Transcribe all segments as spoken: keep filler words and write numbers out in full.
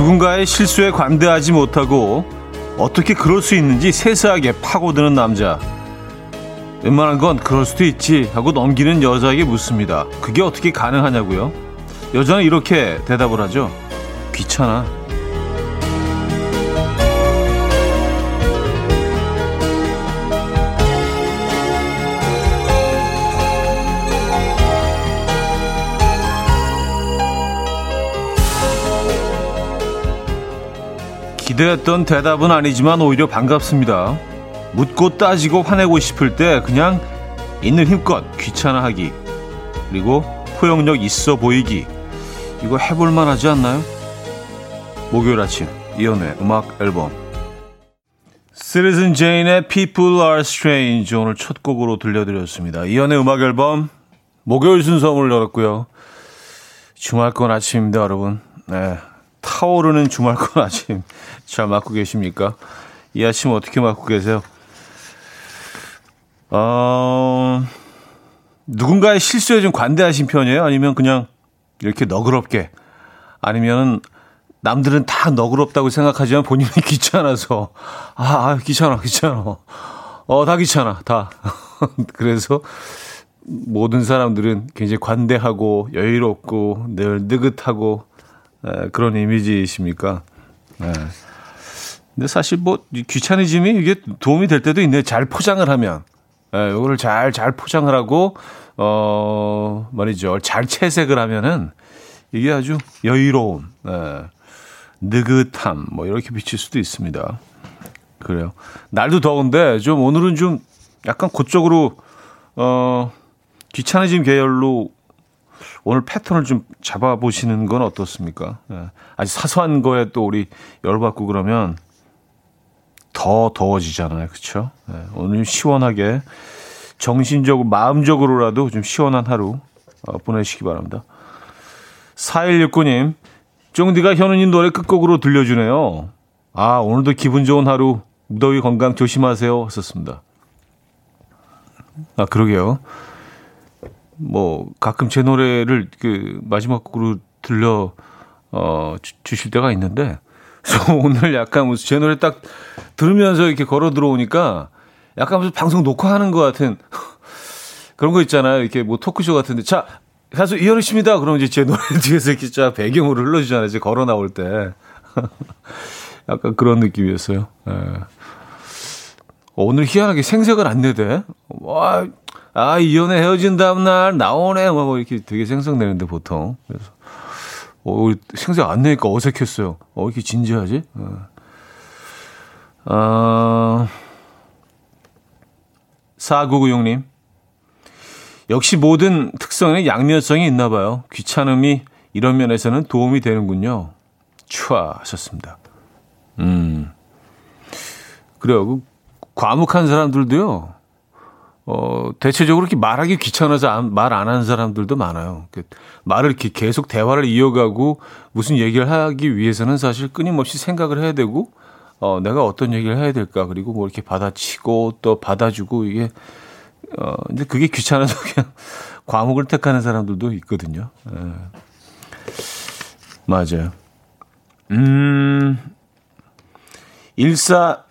누군가의 실수에 관대하지 못하고 어떻게 그럴 수 있는지 세세하게 파고드는 남자. 웬만한 건 그럴 수도 있지 하고 넘기는 여자에게 묻습니다. 그게 어떻게 가능하냐고요? 여자는 이렇게 대답을 하죠. 귀찮아. 기대했던 대답은 아니지만 오히려 반갑습니다. 묻고 따지고 화내고 싶을 때 그냥 있는 힘껏 귀찮아하기, 그리고 포용력 있어 보이기, 이거 해볼만 하지 않나요? 목요일 아침 이현우의 음악 앨범. 시리즌 제인의 People Are Strange 오늘 첫 곡으로 들려드렸습니다. 이현우의 음악 앨범 목요일 순서 문을 열었고요. 주말권 아침입니다, 여러분. 네, 타오르는 주말권 아침 잘 맞고 계십니까? 이 아침 어떻게 맞고 계세요? 어, 누군가의 실수에 좀 관대하신 편이에요? 아니면 그냥 이렇게 너그럽게? 아니면 남들은 다 너그럽다고 생각하지만 본인이 귀찮아서 아, 아 귀찮아 귀찮아 어, 다 귀찮아 다 그래서 모든 사람들은 굉장히 관대하고 여유롭고 늘 느긋하고 에, 그런 이미지이십니까? 네. 근데 사실 뭐 귀차니즘이 이게 도움이 될 때도 있네. 잘 포장을 하면, 예, 이거를 잘 잘 포장을 하고 어 말이죠, 잘 채색을 하면은 이게 아주 여유로움, 예, 느긋함 뭐 이렇게 비칠 수도 있습니다. 그래요. 날도 더운데 좀 오늘은 좀 약간 그쪽으로 어 귀차니즘 계열로 오늘 패턴을 좀 잡아보시는 건 어떻습니까? 예, 아주 사소한 거에 또 우리 열받고 그러면 더 더워지잖아요, 그렇죠? 네, 오늘 시원하게 정신적으로, 마음적으로라도 좀 시원한 하루 어, 보내시기 바랍니다. 사일육구 님, 쫑디가 현우님 노래 끝곡으로 들려주네요. 아, 오늘도 기분 좋은 하루, 무더위 건강 조심하세요. 썼습니다. 아, 그러게요. 뭐 가끔 제 노래를 그 마지막 곡으로 들려 어, 주, 주실 때가 있는데. 그래서 오늘 약간 무슨 제 노래 딱 들으면서 이렇게 걸어 들어오니까 약간 무슨 방송 녹화하는 것 같은 그런 거 있잖아요. 이렇게 뭐 토크쇼 같은데. 자, 가수 이현우 씨입니다. 그럼 이제 제 노래 뒤에서 이렇게 쫙 배경으로 흘러주잖아요. 이제 걸어 나올 때. 약간 그런 느낌이었어요. 네. 오늘 희한하게 생색을 안 내대. 와, 아, 이현우 헤어진 다음날 나오네. 뭐 이렇게 되게 생색 내는데 보통. 그래서. 어, 생색 안 내니까 어색했어요. 어, 이렇게 진지하지? 어. 어, 사구구육 님. 역시 모든 특성에는 양면성이 있나 봐요. 귀찮음이 이런 면에서는 도움이 되는군요. 추아 하셨습니다. 음. 그래요. 그, 과묵한 사람들도요. 어, 대체적으로 이렇게 말하기 귀찮아서 말 안 하는 사람들도 많아요. 말을 이렇게 계속 대화를 이어가고 무슨 얘기를 하기 위해서는 사실 끊임없이 생각을 해야 되고, 어, 내가 어떤 얘기를 해야 될까. 그리고 뭐 이렇게 받아치고 또 받아주고 이게, 어, 근데 그게 귀찮아서 그냥 과목을 택하는 사람들도 있거든요. 에. 맞아요. 음, 일사이일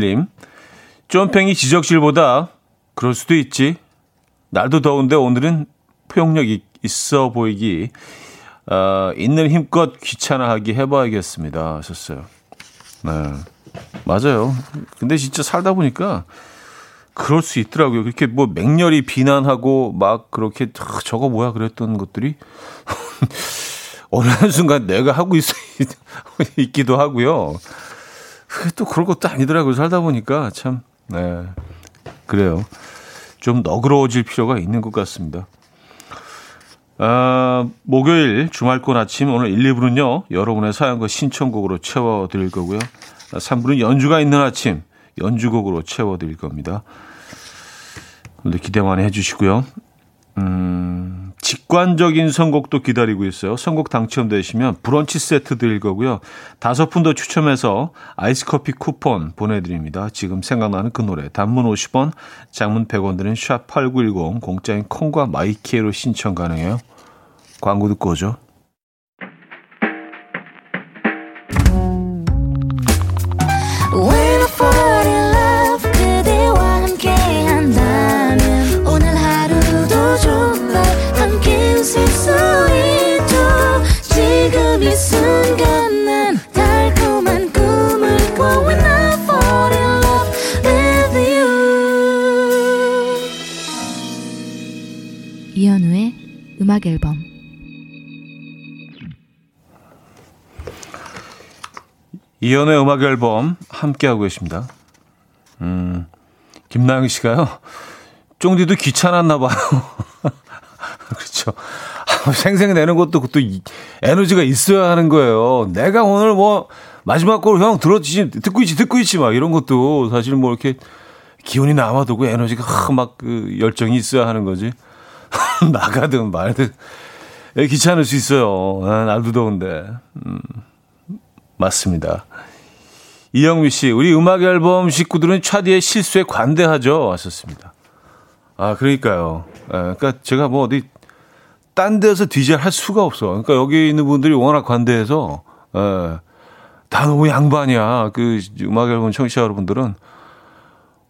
님. 쫌팽이 지적질보다 그럴 수도 있지. 날도 더운데 오늘은 포용력이 있어 보이기, 어, 있는 힘껏 귀찮아하기 해봐야겠습니다. 하셨어요. 네, 맞아요. 근데 진짜 살다 보니까 그럴 수 있더라고요. 그렇게 뭐 맹렬히 비난하고 막 그렇게 저거 뭐야 그랬던 것들이 어느 한순간 내가 하고 있, 있기도 하고요. 그게 또 그런 것도 아니더라고요. 살다 보니까 참. 네, 그래요. 좀 너그러워질 필요가 있는 것 같습니다. 아, 목요일 주말권 아침 오늘 일, 이 부는요. 여러분의 사연과 신청곡으로 채워드릴 거고요. 삼 부는 연주가 있는 아침 연주곡으로 채워드릴 겁니다. 오늘 기대 많이 해주시고요. 음, 직관적인 선곡도 기다리고 있어요. 선곡 당첨되시면 브런치 세트 드릴 거고요. 다섯 분 더 추첨해서 아이스커피 쿠폰 보내드립니다. 지금 생각나는 그 노래, 단문 오십 원, 장문 백 원 드린 샵 팔구일공, 공짜인 콩과 마이키에로 신청 가능해요. 광고 듣고 오죠. 음악 앨범. 이현우의 음악 앨범 함께하고 계십니다. 음, 김나영 씨가요. 쫑디도 귀찮았나 봐요. 그렇죠. 생생 내는 것도 그것도 에너지가 있어야 하는 거예요. 내가 오늘 뭐 마지막 곡을 형 들었지, 듣고 있지, 듣고 있지 막 이런 것도 사실 뭐 이렇게 기운이 남아도고 에너지가 막 그 열정이 있어야 하는 거지. 나가든 말든 귀찮을 수 있어요. 아, 날도 더운데. 음, 맞습니다. 이영미 씨, 우리 음악 앨범 식구들은 차디의 실수에 관대하죠. 왔었습니다. 아, 그러니까요. 예, 그러니까 제가 뭐 어디 딴 데서 디제이 할 수가 없어. 그러니까 여기 있는 분들이 워낙 관대해서 예, 다 너무 양반이야. 그 음악 앨범 청취자 여러분들은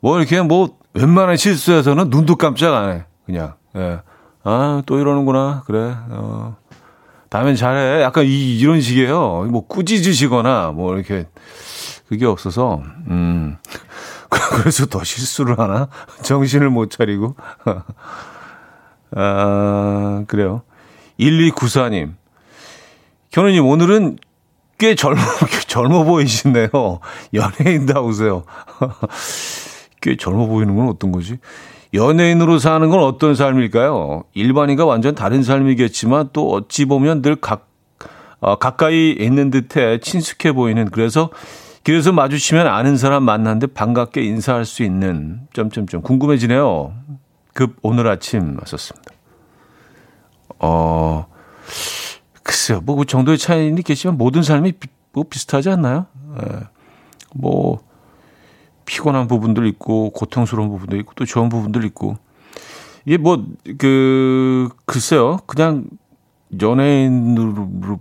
뭐 이렇게 뭐 웬만한 실수에서는 눈도 깜짝 안 해. 그냥 예. 아, 또 이러는구나. 그래. 어. 다음엔 잘해. 약간 이 이런 식이에요. 뭐 꾸짖으시거나 뭐 이렇게 그게 없어서 음. 그래서 더 실수를 하나? 정신을 못 차리고. 아, 그래요. 일이구사 님. 현우님, 오늘은 꽤 젊어, 젊어 보이시네요. 연예인다우세요. 꽤 젊어 보이는 건 어떤 거지? 연예인으로 사는 건 어떤 삶일까요? 일반인과 완전 다른 삶이겠지만 또 어찌 보면 늘 각, 어, 가까이 있는 듯해 친숙해 보이는, 그래서 길에서 마주치면 아는 사람 만났는데 반갑게 인사할 수 있는 점점점 궁금해지네요. 급 오늘 아침 왔었습니다. 어, 글쎄요, 뭐 그 정도의 차이는 있겠지만 모든 사람이 비, 뭐 비슷하지 않나요? 네. 뭐 피곤한 부분들 있고 고통스러운 부분도 있고 또 좋은 부분들 있고 이게 뭐 그 글쎄요, 그냥 연예인으로.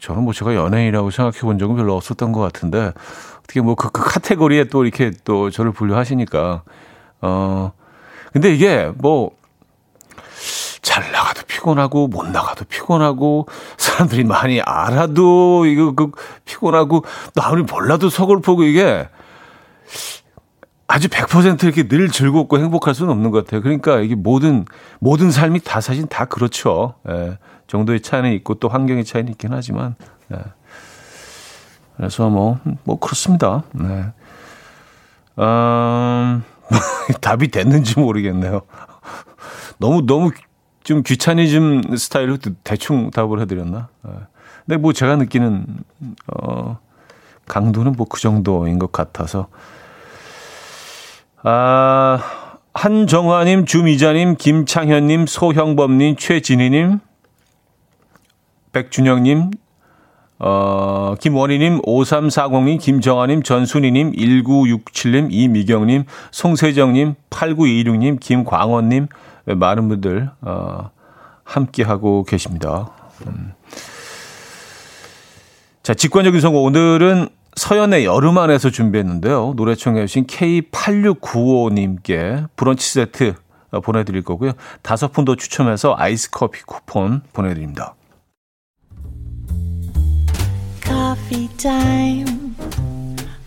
저는 뭐 제가 연예인이라고 생각해 본 적은 별로 없었던 것 같은데, 어떻게 뭐 그, 그 카테고리에 또 이렇게 또 저를 분류하시니까, 어, 근데 이게 뭐 잘 나가도 피곤하고 못 나가도 피곤하고 사람들이 많이 알아도 이거 그 피곤하고 또 아무리 몰라도 서글프고 이게 아주 백 퍼센트 이렇게 늘 즐겁고 행복할 수는 없는 것 같아요. 그러니까 이게 모든, 모든 삶이 다 사실 다 그렇죠. 예. 정도의 차이는 있고 또 환경의 차이는 있긴 하지만, 네. 그래서 뭐, 뭐 그렇습니다. 네. 음, 답이 됐는지 모르겠네요. 너무 너무 좀 귀차니즘 스타일로 대충 답을 해드렸나? 네. 근데 뭐 제가 느끼는 어, 강도는 뭐 그 정도인 것 같아서. 아, 한정화님, 주미자님, 김창현님, 소형범님, 최진희님, 백준영님, 어, 김원희님, 오삼사공님, 김정아님, 전순희님, 일구육칠님, 이미경님, 송세정님, 팔구이육님, 김광원님, 많은 분들 어, 함께하고 계십니다. 음. 자, 직관적인 선거 오늘은 서연의 여름 안에서 준비했는데요. 노래 청해 주신 케이 팔육구오님께 브런치 세트 보내드릴 거고요. 다섯 분 더 추첨해서 아이스 커피 쿠폰 보내드립니다. Coffee time,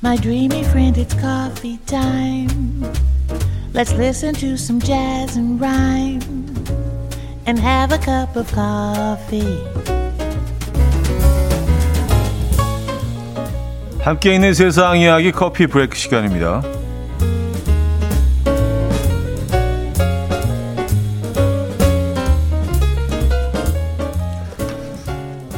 my dreamy friend, it's coffee time. Let's listen to some jazz and rhyme and have a cup of coffee. 함께 있는 세상 이야기 커피 브레이크 시간입니다.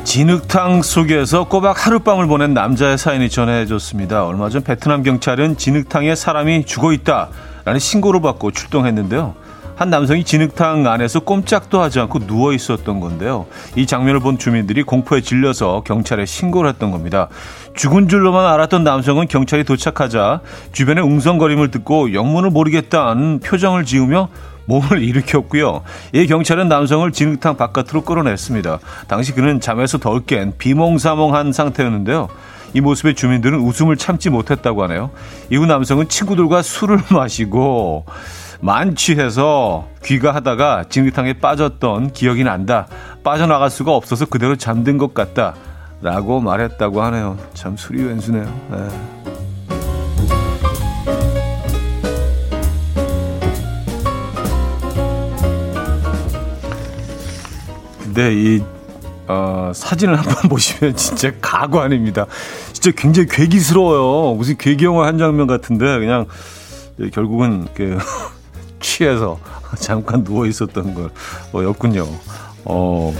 진흙탕 속에서 꼬박 하룻밤을 보낸 남자의 사연이 전해졌습니다. 얼마 전 베트남 경찰은 진흙탕에 사람이 죽어있다라는 신고를 받고 출동했는데요. 한 남성이 진흙탕 안에서 꼼짝도 하지 않고 누워있었던 건데요. 이 장면을 본 주민들이 공포에 질려서 경찰에 신고를 했던 겁니다. 죽은 줄로만 알았던 남성은 경찰이 도착하자 주변의 웅성거림을 듣고 영문을 모르겠다는 표정을 지으며 몸을 일으켰고요. 이 경찰은 남성을 진흙탕 바깥으로 끌어냈습니다. 당시 그는 잠에서 덜 깬 비몽사몽한 상태였는데요. 이 모습에 주민들은 웃음을 참지 못했다고 하네요. 이후 남성은 친구들과 술을 마시고 만취해서 귀가하다가 진흙탕에 빠졌던 기억이 난다. 빠져나갈 수가 없어서 그대로 잠든 것 같다. 라고 말했다고 하네요. 참 술이 웬수네요. 네. 근데 이 어, 사진을 한번 보시면 진짜 가고 아닙니다. 진짜 굉장히 괴기스러워요. 무슨 괴기영화 한 장면 같은데 그냥 결국은 그, 취해서 잠깐 누워 있었던 걸 어, 였군요. 어,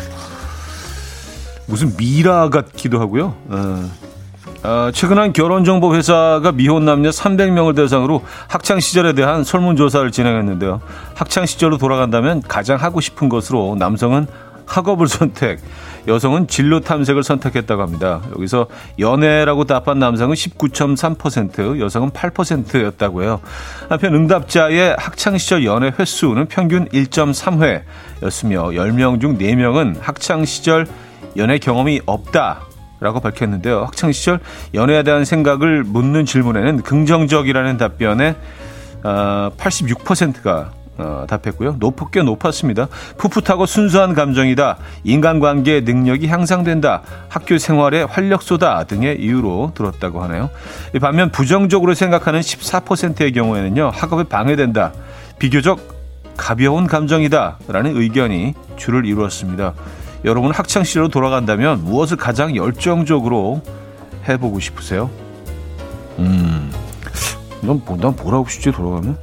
무슨 미라 같기도 하고요. 에. 어, 최근 한 결혼정보회사가 미혼 남녀 삼백 명을 대상으로 학창시절에 대한 설문조사를 진행했는데요. 학창시절로 돌아간다면 가장 하고 싶은 것으로 남성은 학업을 선택, 여성은 진로 탐색을 선택했다고 합니다. 여기서 연애라고 답한 남성은 십구 점 삼 퍼센트, 여성은 팔 퍼센트였다고 해요. 한편 응답자의 학창시절 연애 횟수는 평균 일 점 삼 회였으며 열 명 중 네 명은 학창시절 연애 경험이 없다 라고 밝혔는데요. 학창시절 연애에 대한 생각을 묻는 질문에는 긍정적이라는 답변에 팔십육 퍼센트가 답했고요. 높, 꽤 높았습니다. 풋풋하고 순수한 감정이다. 인간관계의 능력이 향상된다. 학교 생활의 활력소다 등의 이유로 들었다고 하네요. 반면 부정적으로 생각하는 십사 퍼센트의 경우에는요. 학업에 방해된다. 비교적 가벼운 감정이다. 라는 의견이 주를 이루었습니다. 여러분 학창시절로 돌아간다면 무엇을 가장 열정적으로 해보고 싶으세요? 음, 난, 난 뭘 하고 싶지 돌아가면?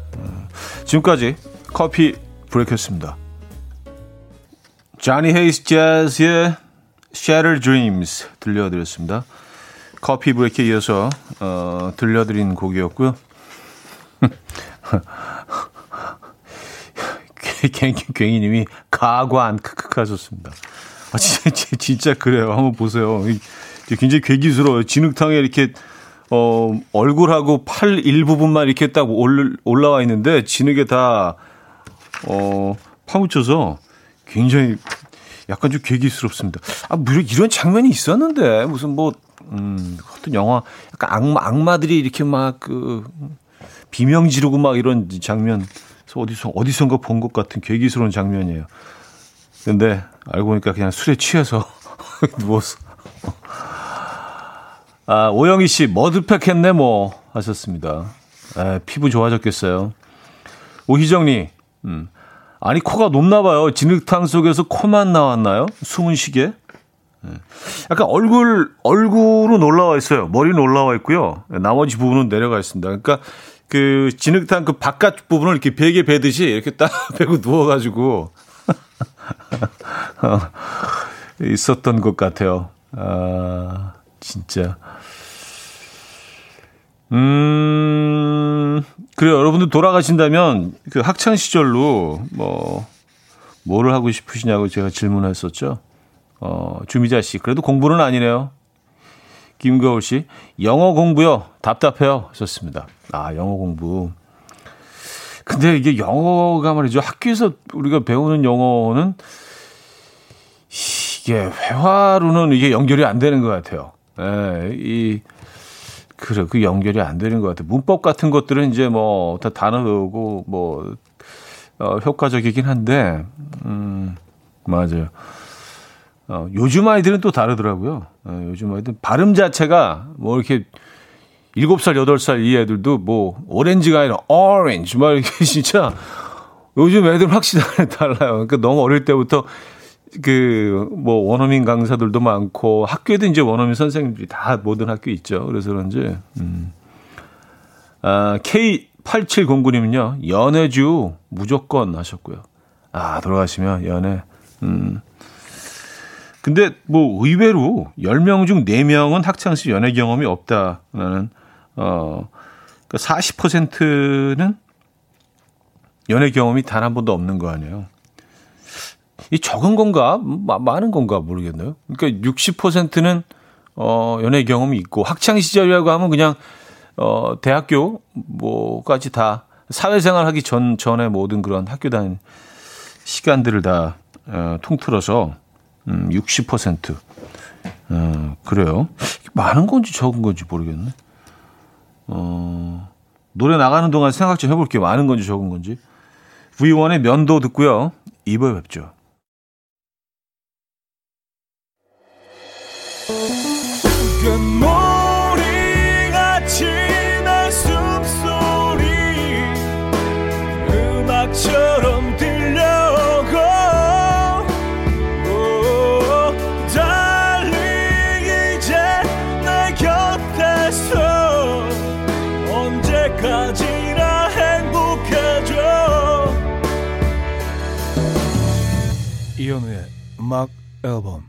지금까지 커피 브레이크였습니다. 자니 헤이스 재즈의 Shattered Dreams 들려드렸습니다. 커피 브레이크에 이어서 어, 들려드린 곡이었고요. 갱이님이 가관 크크크 하셨습니다. 아, 진짜, 진짜 그래요. 한번 보세요. 굉장히 괴기스러워요. 진흙탕에 이렇게 어, 얼굴하고 팔 일부분만 이렇게 딱 올라와 있는데 진흙에 다 어, 파묻혀서 굉장히 약간 좀 괴기스럽습니다. 아, 이런 장면이 있었는데 무슨 뭐 음, 어떤 영화 약간 악마, 악마들이 이렇게 막 그, 비명 지르고 막 이런 장면 어디서, 어디선가 본 것 같은 괴기스러운 장면이에요. 근데 알고 보니까 그냥 술에 취해서 누워서. 아, 오영희 씨, 머드팩 했네, 뭐. 하셨습니다. 에, 피부 좋아졌겠어요. 오희정님, 음. 아니, 코가 높나 봐요. 진흙탕 속에서 코만 나왔나요? 숨은 쉬게. 약간 얼굴, 얼굴은 올라와 있어요. 머리는 올라와 있고요. 나머지 부분은 내려가 있습니다. 그러니까, 그, 진흙탕 그 바깥 부분을 이렇게 베개 베듯이 이렇게 딱 베고 누워가지고 어, 있었던 것 같아요. 아, 진짜. 음, 그래요. 여러분들 돌아가신다면 그 학창시절로 뭐, 뭐를 하고 싶으시냐고 제가 질문했었죠. 어, 주미자 씨. 그래도 공부는 아니네요. 김거울 씨, 영어 공부요. 답답해요. 하셨습니다. 아, 영어 공부. 근데 이게 영어가 말이죠. 학교에서 우리가 배우는 영어는 이게 회화로는 이게 연결이 안 되는 것 같아요. 예, 이, 그래, 그 연결이 안 되는 것 같아요. 문법 같은 것들은 이제 뭐 다 단어 외우고 뭐, 어, 효과적이긴 한데, 음, 맞아요. 어, 요즘 아이들은 또 다르더라고요. 어, 요즘 아이들은 발음 자체가 뭐 이렇게 일곱 살, 여덟 살 이 애들도 뭐 오렌지가 아니라 orange 막 이렇게 진짜 요즘 애들은 확실히 달라요. 그러니까 너무 어릴 때부터 그 뭐 원어민 강사들도 많고 학교에도 이제 원어민 선생님들이 다 모든 학교 있죠. 그래서 그런지 음. 아, 케이 팔칠공구 님은요. 연애주 무조건 하셨고요. 아, 돌아가시면 연애 음. 근데 뭐 의외로 열 명 중 네 명은 학창시 연애 경험이 없다라는 어 그러니까 사십 퍼센트는 연애 경험이 단 한 번도 없는 거 아니에요. 이 적은 건가 마, 많은 건가 모르겠네요. 그러니까 육십 퍼센트는 어 연애 경험이 있고 학창 시절이라고 하면 그냥 어 대학교 뭐까지 다 사회생활 하기 전 전에 모든 그런 학교 다닌 시간들을 다 어, 통틀어서 음, 육십 퍼센트. 어, 그래요. 많은 건지 적은 건지 모르겠네. 어, 노래 나가는 동안 생각 좀 해볼게요. 많은 건지 적은 건지. 브이원의 면도 듣고요. 이 부에 뵙죠. 음악처럼 들려오고 이현우의 음악 앨범.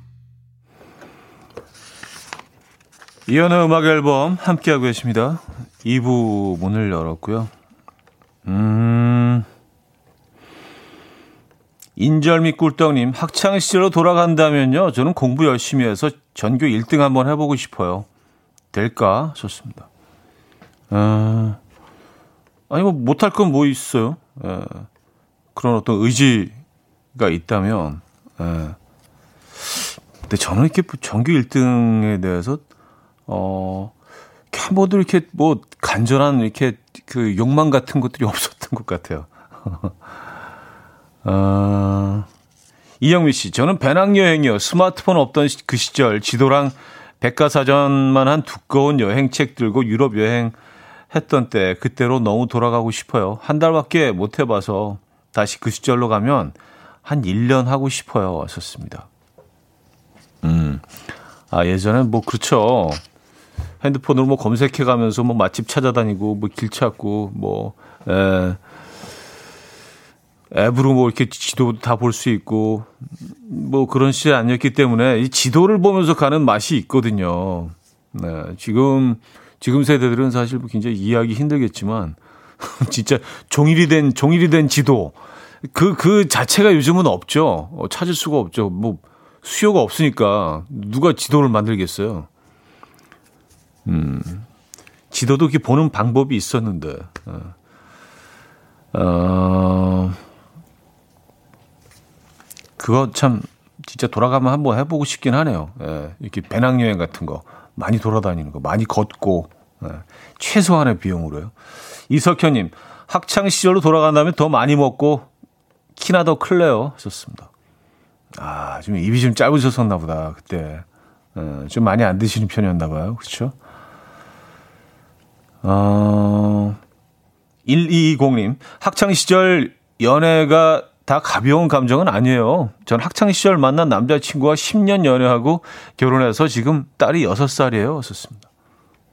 이현우 음악 앨범 함께하고 계십니다. 이 부 문을 열었고요. 음... 인절미 꿀떡님, 학창시절로 돌아간다면요, 저는 공부 열심히 해서 전교 일 등 한번 해보고 싶어요. 될까? 좋습니다. 아... 아니 뭐 못할 건 뭐 있어요. 에, 그런 어떤 의지가 있다면. 에. 근데 저는 이렇게 전교 일 등에 대해서 어, 뭐도 이렇게 뭐 간절한 이렇게 그 욕망 같은 것들이 없었던 것 같아요. 어, 이영미 씨, 저는 배낭여행이요. 스마트폰 없던 그 시절 지도랑 백과사전만 한 두꺼운 여행책 들고 유럽 여행 했던 때, 그때로 너무 돌아가고 싶어요. 한 달밖에 못 해봐서 다시 그 시절로 가면 한 일 년 하고 싶어요. 왔었습니다. 음, 아, 예전에 뭐, 그렇죠. 핸드폰으로 뭐 검색해 가면서 뭐 맛집 찾아다니고, 뭐 길 찾고, 뭐, 에, 앱으로 뭐 이렇게 지도 다 볼 수 있고, 뭐 그런 시절 아니었기 때문에 이 지도를 보면서 가는 맛이 있거든요. 네, 지금, 지금 세대들은 사실 굉장히 이해하기 힘들겠지만, 진짜 종일이 된, 종일이 된 지도. 그, 그 자체가 요즘은 없죠. 찾을 수가 없죠. 뭐, 수요가 없으니까 누가 지도를 만들겠어요. 음, 지도도 이렇게 보는 방법이 있었는데. 어, 그거 참, 진짜 돌아가면 한번 해보고 싶긴 하네요. 예, 이렇게 배낭여행 같은 거. 많이 돌아다니는 거, 많이 걷고, 네. 최소한의 비용으로요. 이석현님, 학창시절로 돌아간다면 더 많이 먹고, 키나 더 클래요. 좋습니다. 아, 좀 입이 좀 짧으셨었나 보다, 그때. 네, 좀 많이 안 드시는 편이었나 봐요. 그쵸? 어, 일이이공님, 학창시절 연애가 다 가벼운 감정은 아니에요. 전 학창시절 만난 남자친구와 십 년 연애하고 결혼해서 지금 딸이 여섯 살이에요. 썼습니다.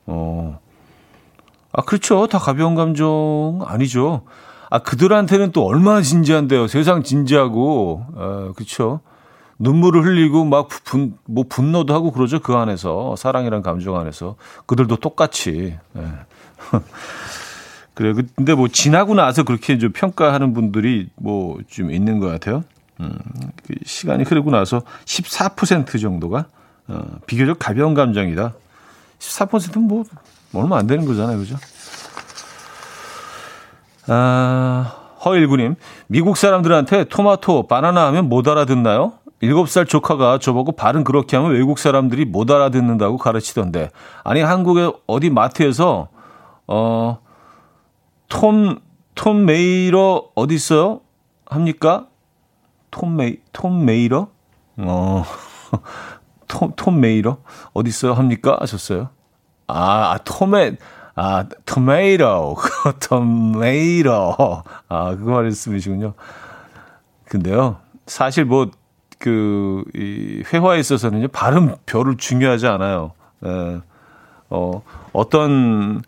어. 아, 그렇죠. 다 가벼운 감정 아니죠. 아, 그들한테는 또 얼마나 진지한데요. 세상 진지하고, 아, 그렇죠. 눈물을 흘리고 막 분, 뭐 분노도 하고 그러죠. 그 안에서. 사랑이란 감정 안에서. 그들도 똑같이. 예. 그래, 근데 뭐 지나고 나서 그렇게 좀 평가하는 분들이 뭐 좀 있는 것 같아요. 음, 시간이 흐르고 나서 십사 퍼센트 정도가 어, 비교적 가벼운 감정이다. 십사 퍼센트는 뭐 얼마 안 되는 거잖아요, 그죠? 아, 허일구님, 미국 사람들한테 토마토, 바나나 하면 못 알아듣나요? 일곱 살 조카가 저보고 발음 그렇게 하면 외국 사람들이 못 알아듣는다고 가르치던데. 아니 한국의 어디 마트에서 어. 톰, 톰 메이러 어디 있어요? 합니까? 톰 메이, 톰 메이러? 어, 톰, 톰 메이러? 어디 있어요? 합니까? 하셨어요? 아, 톰에, 아, 토메이러. 토메이러. 아, 그거 말씀이시군요. 근데요, 사실 뭐, 그, 이, 회화에 있어서는요, 발음 별로 중요하지 않아요. 에, 어, 어떤,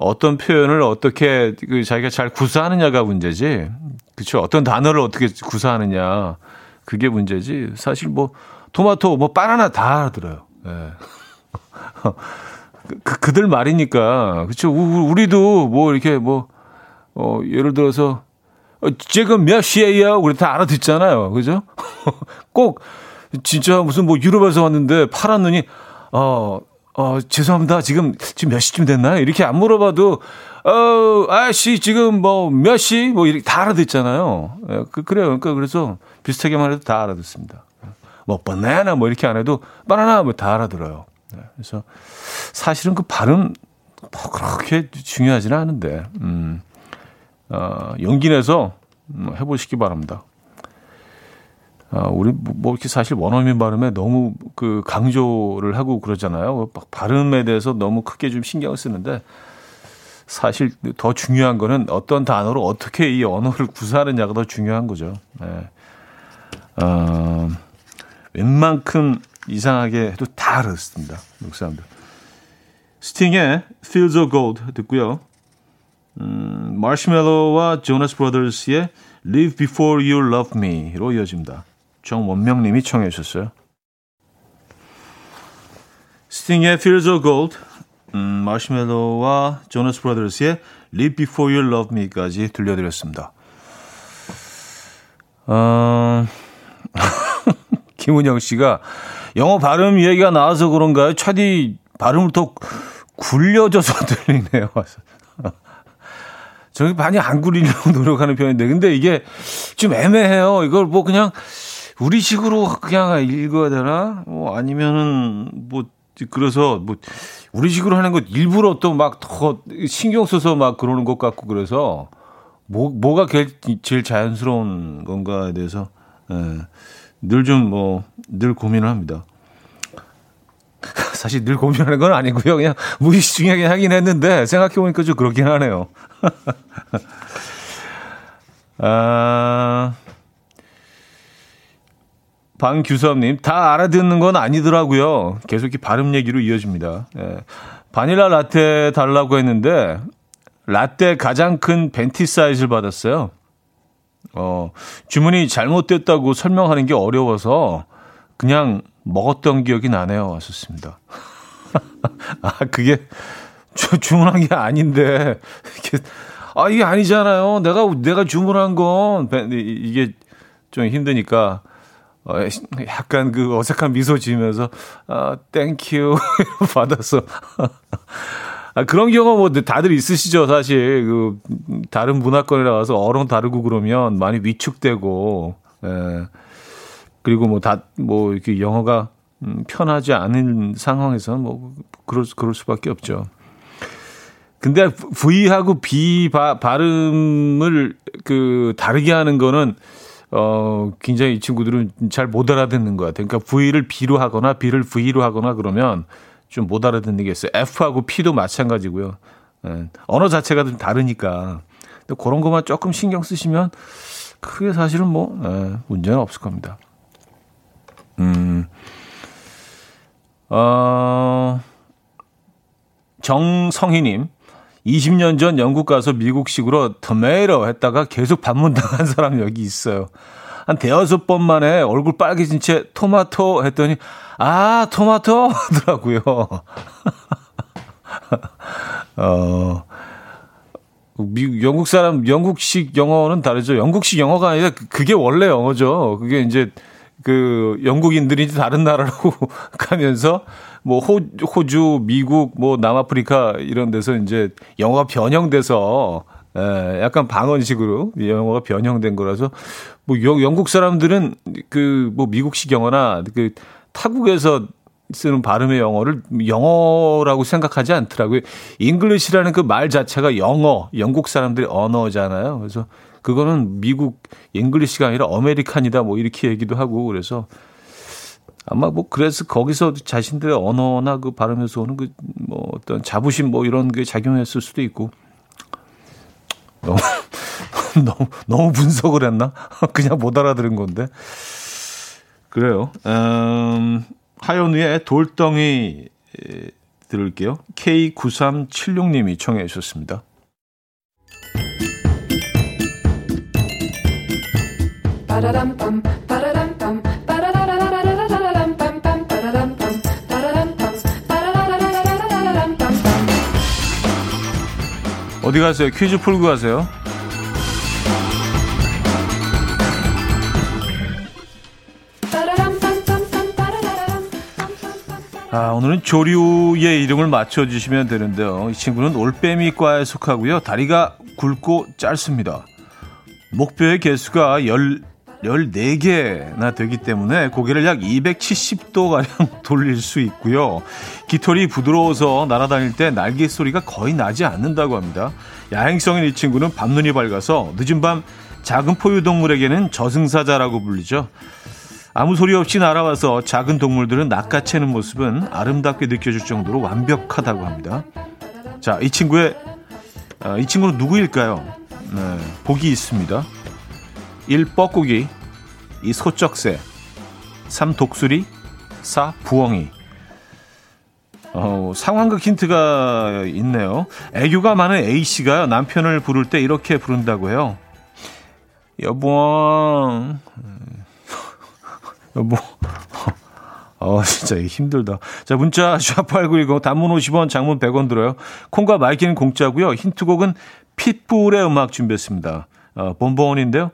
어떤 표현을 어떻게 자기가 잘 구사하느냐가 문제지. 그렇죠. 어떤 단어를 어떻게 구사하느냐. 그게 문제지. 사실 뭐 토마토, 뭐 바나나 다 알아들어요. 예. 그, 그들 말이니까. 그렇죠. 우리도 뭐 이렇게 뭐 어, 예를 들어서 지금 몇 시에요? 우리 다 알아듣잖아요. 그죠? 꼭 진짜 무슨 뭐 유럽에서 왔는데 파란 눈이 어 어, 죄송합니다. 지금, 지금 몇 시쯤 됐나요? 이렇게 안 물어봐도, 어, 아씨, 지금 뭐, 몇 시? 뭐, 이렇게 다 알아듣잖아요. 예, 그, 그래요. 그러니까, 그래서 비슷하게만 해도 다 알아듣습니다. 뭐, 바나나, 뭐, 이렇게 안 해도, 바나나, 뭐, 다 알아들어요. 예, 그래서, 사실은 그 발음, 뭐, 그렇게 중요하지는 않은데, 음, 어, 용기 내서 해보시기 바랍니다. 아, 우리 뭐 이렇게 사실 원어민 발음에 너무 그 강조를 하고 그러잖아요. 막 발음에 대해서 너무 크게 좀 신경을 쓰는데 사실 더 중요한 거는 어떤 단어로 어떻게 이 언어를 구사하느냐가 더 중요한 거죠. 네. 어, 웬만큼 이상하게 해도 다 알아듣습니다. 미국 사람들. 스팅의 Fields of Gold 듣고요. 음, 마시멜로와 조나스 브라더스의 Live Before You Love Me로 이어집니다. 정원명님이 청해 주셨어요. 스팅의 Fields of Gold, 음, 마시멜로와 조나스 브라더스의 Live Before You Love Me까지 들려드렸습니다. 어... 김은영 씨가 영어 발음 얘기가 나와서 그런가요? 차디 발음을 더 굴려져서 들리네요. 저는 많이 안 굴리려고 노력하는 편인데, 근데 이게 좀 애매해요. 이걸 뭐 그냥 우리 식으로 그냥 읽어야 되나? 뭐 아니면은 뭐 그래서 뭐 우리 식으로 하는 것 일부러 또 막 더 신경 써서 막 그러는 것 같고, 그래서 뭐 뭐가 제일, 제일 자연스러운 건가에 대해서 늘 좀 뭐 늘 고민을 합니다. 사실 늘 고민하는 건 아니고요. 그냥 무의식 중에 하긴 했는데 생각해보니까 좀 그렇긴 하네요. 아, 방규섭님, 다 알아듣는 건 아니더라고요. 계속 이 발음 얘기로 이어집니다. 예. 바닐라 라떼 달라고 했는데 라떼 가장 큰 벤티 사이즈를 받았어요. 어, 주문이 잘못됐다고 설명하는 게 어려워서 그냥 먹었던 기억이 나네요. 왔었습니다. 아, 그게 주문한 게 아닌데. 이게, 아, 이게 아니잖아요. 내가, 내가 주문한 건 이게 좀 힘드니까. 어, 약간 그 어색한 미소 지으면서, 아, 땡큐. 받았어. 아, 그런 경우 뭐 다들 있으시죠. 사실. 그, 다른 문화권에 나가서 어른 다르고 그러면 많이 위축되고, 예. 그리고 뭐 다 뭐 이렇게 영어가 편하지 않은 상황에서 뭐 그럴 그럴 수밖에 없죠. 근데 V하고 B 바, 발음을 그 다르게 하는 거는 어 굉장히 이 친구들은 잘 못 알아듣는 것 같아요. 그러니까 V를 B로 하거나 B를 V로 하거나 그러면 좀 못 알아듣는 게 있어요. F하고 P도 마찬가지고요. 예. 언어 자체가 좀 다르니까. 근데 그런 것만 조금 신경 쓰시면 크게 사실은 뭐 예, 문제는 없을 겁니다. 음, 어, 정성희님, 이십 년 전 영국 가서 미국식으로 토마토 했다가 계속 반문당한 사람 여기 있어요. 한 대여섯 번 만에 얼굴 빨개진 채 토마토 했더니, 아, 토마토! 하더라고요. 어, 미국, 영국 사람, 영국식 영어는 다르죠. 영국식 영어가 아니라 그게 원래 영어죠. 그게 이제, 그 영국인들이 이제 다른 나라로 가면서 뭐 호, 호주, 미국, 뭐 남아프리카 이런 데서 이제 영어가 변형돼서 에, 약간 방언식으로 영어가 변형된 거라서 뭐 영, 영국 사람들은 그 뭐 미국식 영어나 그 타국에서 쓰는 발음의 영어를 영어라고 생각하지 않더라고요. 잉글리시라는 그 말 자체가 영어, 영국 사람들의 언어잖아요. 그래서 그거는 미국 잉글리시가 아니라 아메리칸이다 뭐 이렇게 얘기도 하고, 그래서 아마 뭐 그래서 거기서 자신들의 언어나 그 발음에서 오는 그 뭐 어떤 자부심 뭐 이런 게 작용했을 수도 있고. 너무 너무, 너무 분석을 했나? 그냥 못 알아들은 건데. 그래요. 음, 하연우의 돌덩이 들을게요. 케이 구삼칠육님이 청해 주셨습니다. 어디 가세요? 퀴즈 풀고 가세요. 아, 오늘은 조류의 이름을 맞춰주시면 되는데요. 이 친구는 올빼미과에 속하고요. 다리가 굵고 짧습니다. 목뼈의 개수가 열 열네 개나 되기 때문에 고개를 약 이백칠십 도가량 돌릴 수 있고요. 깃털이 부드러워서 날아다닐 때 날개 소리가 거의 나지 않는다고 합니다. 야행성인 이 친구는 밤눈이 밝아서 늦은 밤 작은 포유동물에게는 저승사자라고 불리죠. 아무 소리 없이 날아와서 작은 동물들은 낚아채는 모습은 아름답게 느껴질 정도로 완벽하다고 합니다. 자, 이 친구의, 이 친구는 누구일까요? 네, 복이 있습니다. 일. 뻐꾸기, 이. 소쩍새, 삼. 독수리, 사. 부엉이. 어, 상황극 힌트가 있네요. 애교가 많은 A씨가 남편을 부를 때 이렇게 부른다고 해요. 여보, 뭐, 어, 진짜 이게 힘들다. 자, 문자 샵팔구일공 단문 오십 원, 장문 백 원 들어요. 콩과 마이키는 공짜고요. 힌트곡은 핏불의 음악 준비했습니다. 어, 본본인데요.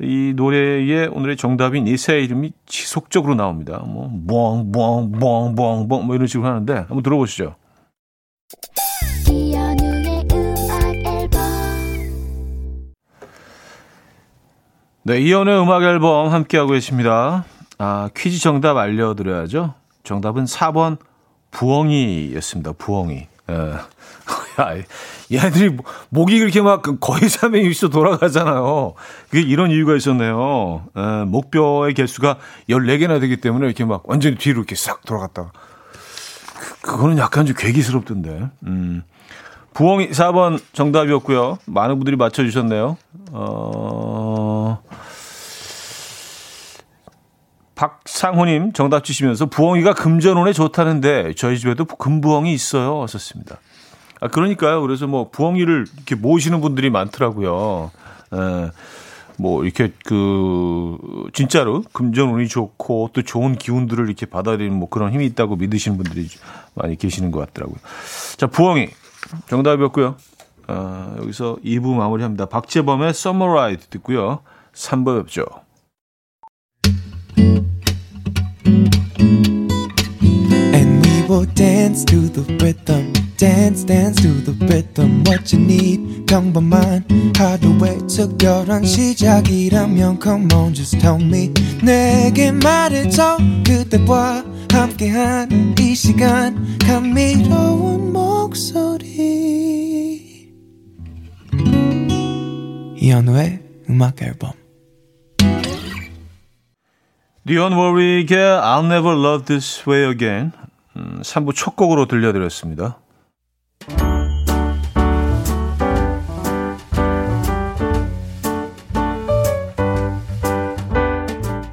이 노래에 오늘의 정답인 이 새 이름이 지속적으로 나옵니다. 뭐, 멍, 멍, 멍, 멍, 멍, 뭐 이런 식으로 하는데 한번 들어보시죠. 네, 이현우의 음악 앨범 함께하고 계십니다. 아, 퀴즈 정답 알려드려야죠. 정답은 사 번 부엉이였습니다. 부엉이. 에. 야, 얘들이 목이 그렇게 막 거의 삼의 일수 돌아가잖아요. 그게 이런 이유가 있었네요. 에, 목뼈의 개수가 열네 개나 되기 때문에 이렇게 막 완전히 뒤로 이렇게 싹 돌아갔다가. 그, 그거는 약간 좀 괴기스럽던데. 음. 부엉이 사 번 정답이었고요. 많은 분들이 맞춰주셨네요. 어... 박상호님 정답 주시면서 부엉이가 금전운에 좋다는데 저희 집에도 금부엉이 있어요. 왔었습니다. 아, 그러니까요. 그래서 뭐 부엉이를 이렇게 모으시는 분들이 많더라고요. 에, 뭐 이렇게 그 진짜로 금전운이 좋고 또 좋은 기운들을 이렇게 받아들이는 뭐 그런 힘이 있다고 믿으시는 분들이 많이 계시는 것 같더라고요. 자, 부엉이. 정답이었고요. 어, 여기서 이 부 마무리합니다. 박재범의 Summer Ride 듣고요. 삼 부 뵙죠. And we will dance to the rhythm. Dance, dance to the rhythm. What you need, 평범한 하루의 특별한 시작이라면 come on, just tell me. 내게 말해줘 그대와 함께한 이 시간 감미로운 목소리 이현우의 음악 앨범 Don't worry again, I'll never love this way again. 음, 삼 부 첫 곡으로 들려드렸습니다.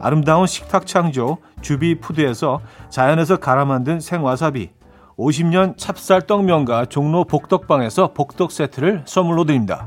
아름다운 식탁 창조 주비푸드에서 자연에서 갈아 만든 생와사비, 오십 년 찹쌀 떡면과 종로 복덕방에서 복덕 세트를 선물로 드립니다.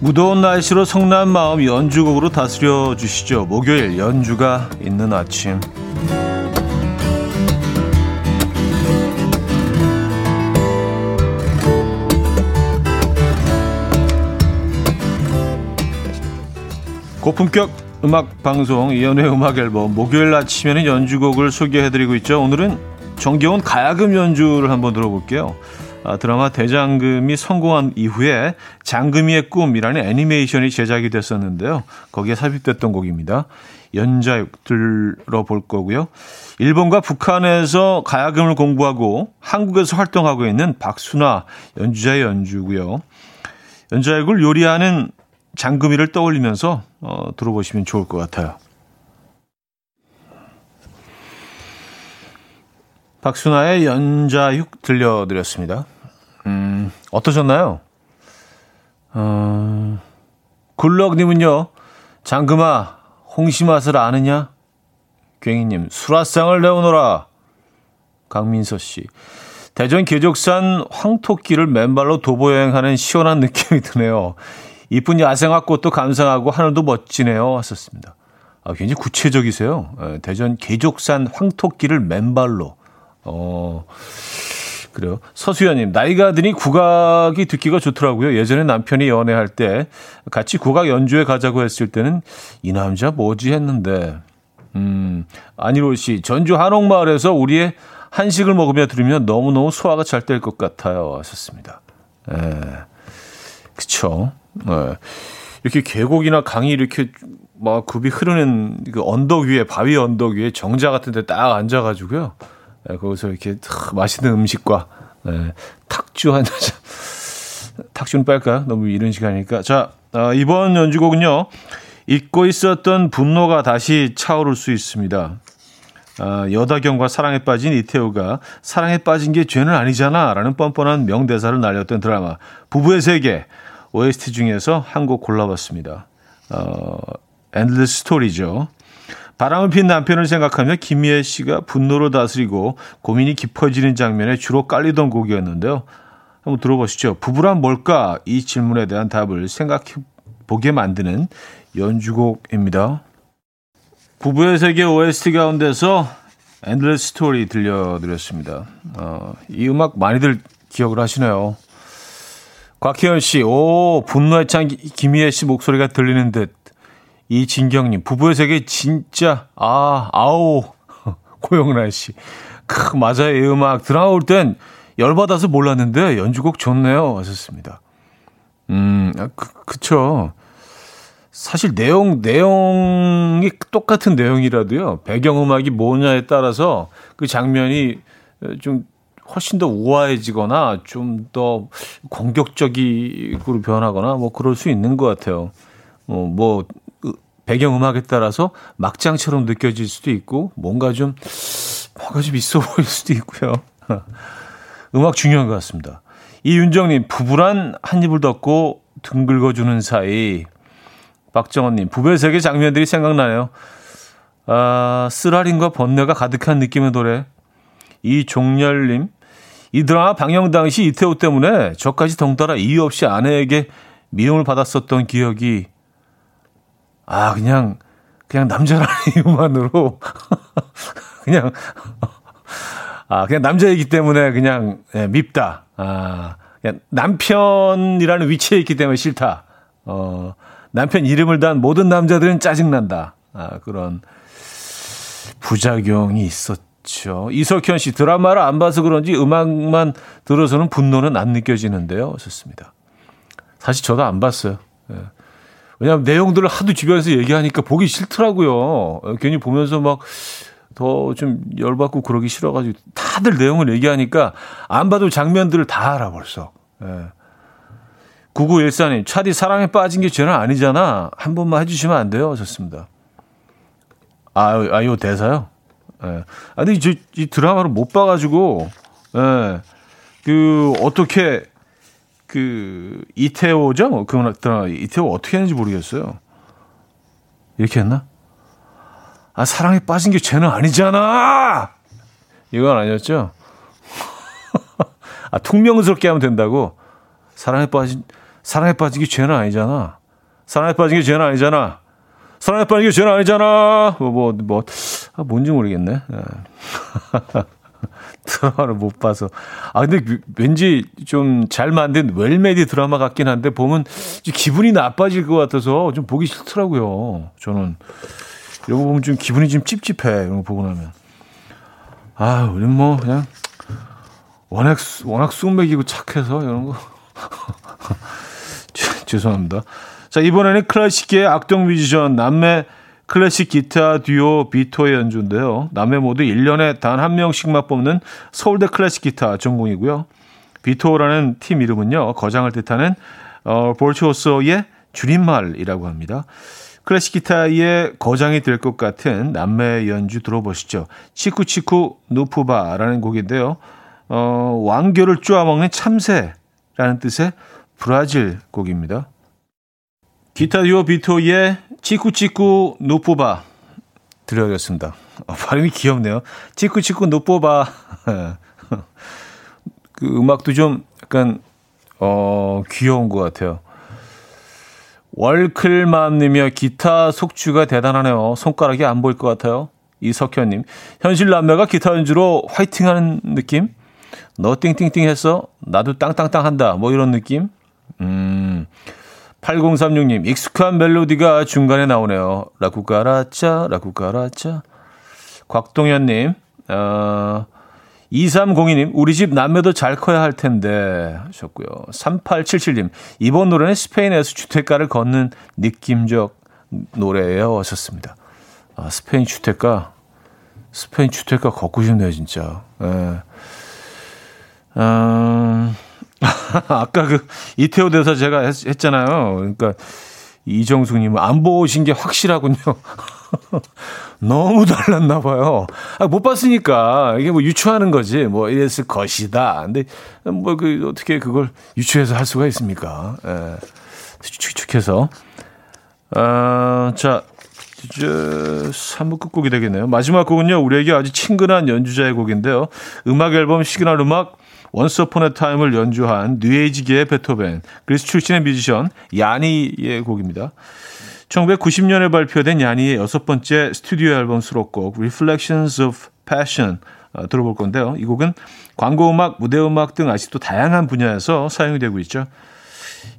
무더운 날씨로 성난 마음 연주곡으로 다스려 주시죠. 목요일 연주가 있는 아침. 고품격 음악 방송 이현우의 음악 앨범 목요일 아침에는 연주곡을 소개해드리고 있죠. 오늘은 정겨운 가야금 연주를 한번 들어볼게요. 드라마 대장금이 성공한 이후에 장금이의 꿈이라는 애니메이션이 제작이 됐었는데요. 거기에 삽입됐던 곡입니다. 연자육 들어볼 거고요. 일본과 북한에서 가야금을 공부하고 한국에서 활동하고 있는 박순아 연주자의 연주고요. 연자육을 요리하는 장금이를 떠올리면서 어, 들어보시면 좋을 것 같아요. 박순아의 연자육 들려드렸습니다. 음, 어떠셨나요? 어, 굴럭님은요, 장금아, 홍시 맛을 아느냐? 괭이님, 수라상을 내오너라. 강민서씨, 대전 계족산 황토길을 맨발로 도보여행하는 시원한 느낌이 드네요. 이쁜 야생화꽃도 감상하고 하늘도 멋지네요. 왔었습니다. 아, 굉장히 구체적이세요. 대전 계족산 황토길을 맨발로. 어, 그래요. 서수연님, 나이가 드니 국악이 듣기가 좋더라고요. 예전에 남편이 연애할 때 같이 국악 연주회 가자고 했을 때는 이 남자 뭐지 했는데. 음, 안일호 씨, 전주 한옥마을에서 우리의 한식을 먹으며 들으면 너무너무 소화가 잘 될 것 같아요. 하셨습니다. 예. 그쵸. 예. 이렇게 계곡이나 강이 이렇게 막 굽이 흐르는 그 언덕 위에, 바위 언덕 위에 정자 같은 데 딱 앉아가지고요. 예, 거기서 이렇게 맛있는 음식과, 예, 탁주 한, 탁주는 빨까요? 너무 이른 시간이니까. 자, 아, 이번 연주곡은요. 잊고 있었던 분노가 다시 차오를 수 있습니다. 아, 여다경과 사랑에 빠진 이태우가 사랑에 빠진 게 죄는 아니잖아 라는 뻔뻔한 명대사를 날렸던 드라마 부부의 세계 오에스티 중에서 한 곡 골라봤습니다. 어, Endless Story죠. 바람을 핀 남편을 생각하며 김미애 씨가 분노를 다스리고 고민이 깊어지는 장면에 주로 깔리던 곡이었는데요. 한번 들어보시죠. 부부란 뭘까? 이 질문에 대한 답을 생각해보게 만드는 연주곡입니다. 부부의 세계 오에스티 가운데서 Endless Story 들려드렸습니다. 어, 이 음악 많이들 기억을 하시네요. 곽혜연 씨, 오, 분노에 찬 김희애 씨 목소리가 들리는 듯. 이진경님, 부부의 세계 진짜, 아, 아오. 고영란 씨, 크, 맞아요. 이 음악 드라마 올 땐 열받아서 몰랐는데 연주곡 좋네요. 하셨습니다. 음, 그, 그쵸. 사실 내용, 내용이 똑같은 내용이라도요, 배경음악이 뭐냐에 따라서 그 장면이 좀 훨씬 더 우아해지거나 좀 더 공격적으로 변하거나 뭐 그럴 수 있는 것 같아요. 어, 뭐, 배경음악에 따라서 막장처럼 느껴질 수도 있고, 뭔가 좀, 뭔가 좀 있어 보일 수도 있고요. 음악 중요한 것 같습니다. 이윤정님, 부부란 한 입을 덮고 등 긁어주는 사이. 박정원님, 부부의 세계 장면들이 생각나요. 아, 쓰라림과 번뇌가 가득한 느낌의 노래. 이종렬님, 이 드라마 방영 당시 이태호 때문에 저까지 덩달아 이유 없이 아내에게 미움을 받았었던 기억이. 아, 그냥 그냥 남자라는 이유만으로 그냥 아 그냥 남자이기 때문에 그냥, 네, 밉다. 아, 그냥 남편이라는 위치에 있기 때문에 싫다. 어. 남편 이름을 단 모든 남자들은 짜증난다. 아, 그런 부작용이 있었죠. 이석현 씨, 드라마를 안 봐서 그런지 음악만 들어서는 분노는 안 느껴지는데요. 좋습니다. 사실 저도 안 봤어요. 예. 왜냐하면 내용들을 하도 주변에서 얘기하니까 보기 싫더라고요. 괜히 보면서 막 더 좀 열받고 그러기 싫어가지고 다들 내용을 얘기하니까 안 봐도 장면들을 다 알아 벌써. 예. 구구일사님, 차디 사랑에 빠진 게 죄는 아니잖아. 한 번만 해주시면 안 돼요. 좋습니다. 아, 아, 요 대사요? 예. 아니, 이, 이 드라마를 못 봐가지고, 예. 그, 어떻게, 그, 이태호죠? 그 드라마, 이태호 어떻게 했는지 모르겠어요. 이렇게 했나? 아, 사랑에 빠진 게 죄는 아니잖아! 이건 아니었죠? 아, 퉁명스럽게 하면 된다고? 사랑에 빠진, 사랑에 빠진 게 죄는 아니잖아. 사랑에 빠진 게 죄는 아니잖아. 사랑에 빠진 게 죄는 아니잖아. 뭐, 뭐, 뭐, 아, 뭔지 모르겠네. 드라마를 못 봐서. 아, 근데 왠지 좀 잘 만든 웰메이드 드라마 같긴 한데, 보면 기분이 나빠질 것 같아서 좀 보기 싫더라고요. 저는. 이거 보면 좀 기분이 좀 찝찝해. 이런 거 보고 나면. 아, 우린 뭐, 그냥, 워낙, 워낙 쑥맥이고 착해서 이런 거. 죄송합니다. 자, 이번에는 클래식계의 악동 뮤지션 남매 클래식 기타 듀오 비토의 연주인데요. 남매 모두 일 년에 단 한 명씩만 뽑는 서울대 클래식 기타 전공이고요. 비토라는 팀 이름은요, 거장을 뜻하는 어, 볼초소의 줄임말이라고 합니다. 클래식 기타의 거장이 될 것 같은 남매의 연주 들어보시죠. 치쿠치쿠 노뿌바라는 곡인데요. 어, 왕교를 쪼아먹는 참새라는 뜻의 브라질 곡입니다. 기타 듀오 비토의 치쿠치쿠 노뿌바 들려드렸습니다. 어, 발음이 귀엽네요. 치쿠치쿠 노뿌바. 그 음악도 좀 약간 어, 귀여운 것 같아요. 월클맘님이요. 기타 속주가 대단하네요. 손가락이 안 보일 것 같아요. 이석현님. 현실 남매가 기타 연주로 화이팅하는 느낌? 너 띵띵띵 했어? 나도 땅땅땅 한다. 뭐 이런 느낌? 음... 팔공삼육님. 익숙한 멜로디가 중간에 나오네요. 라쿠까라짜 라쿠까라짜. 곽동현님. 어... 이삼공이님, 우리 집 남매도 잘 커야 할 텐데 하셨고요. 삼팔칠칠님, 이번 노래는 스페인에서 주택가를 걷는 느낌적 노래예요 하셨습니다. 아, 스페인 주택가, 스페인 주택가 걷고 싶네요 진짜. 예. 음, 아까 그 이태호 대사 제가 했, 했잖아요. 그러니까 이정숙님은 안 보신 게 확실하군요. 너무 달랐나 봐요. 아, 못 봤으니까 이게 뭐 유추하는 거지. 뭐 이랬을 것이다. 근데 뭐 그 어떻게 그걸 유추해서 할 수가 있습니까? 예. 추측해서. 아, 자, 이제 삼 부 끝곡이 되겠네요. 마지막 곡은요. 우리에게 아주 친근한 연주자의 곡인데요. 음악 앨범 시그널 음악 Once Upon a Time을 연주한 뉴에이지계의 베토벤, 그리스 출신의 뮤지션 야니의 곡입니다. 천구백구십 년에 발표된 야니의 여섯 번째 스튜디오 앨범 수록곡 Reflections of Passion 어, 들어볼 건데요. 이 곡은 광고음악, 무대음악 등 아직도 다양한 분야에서 사용이 되고 있죠.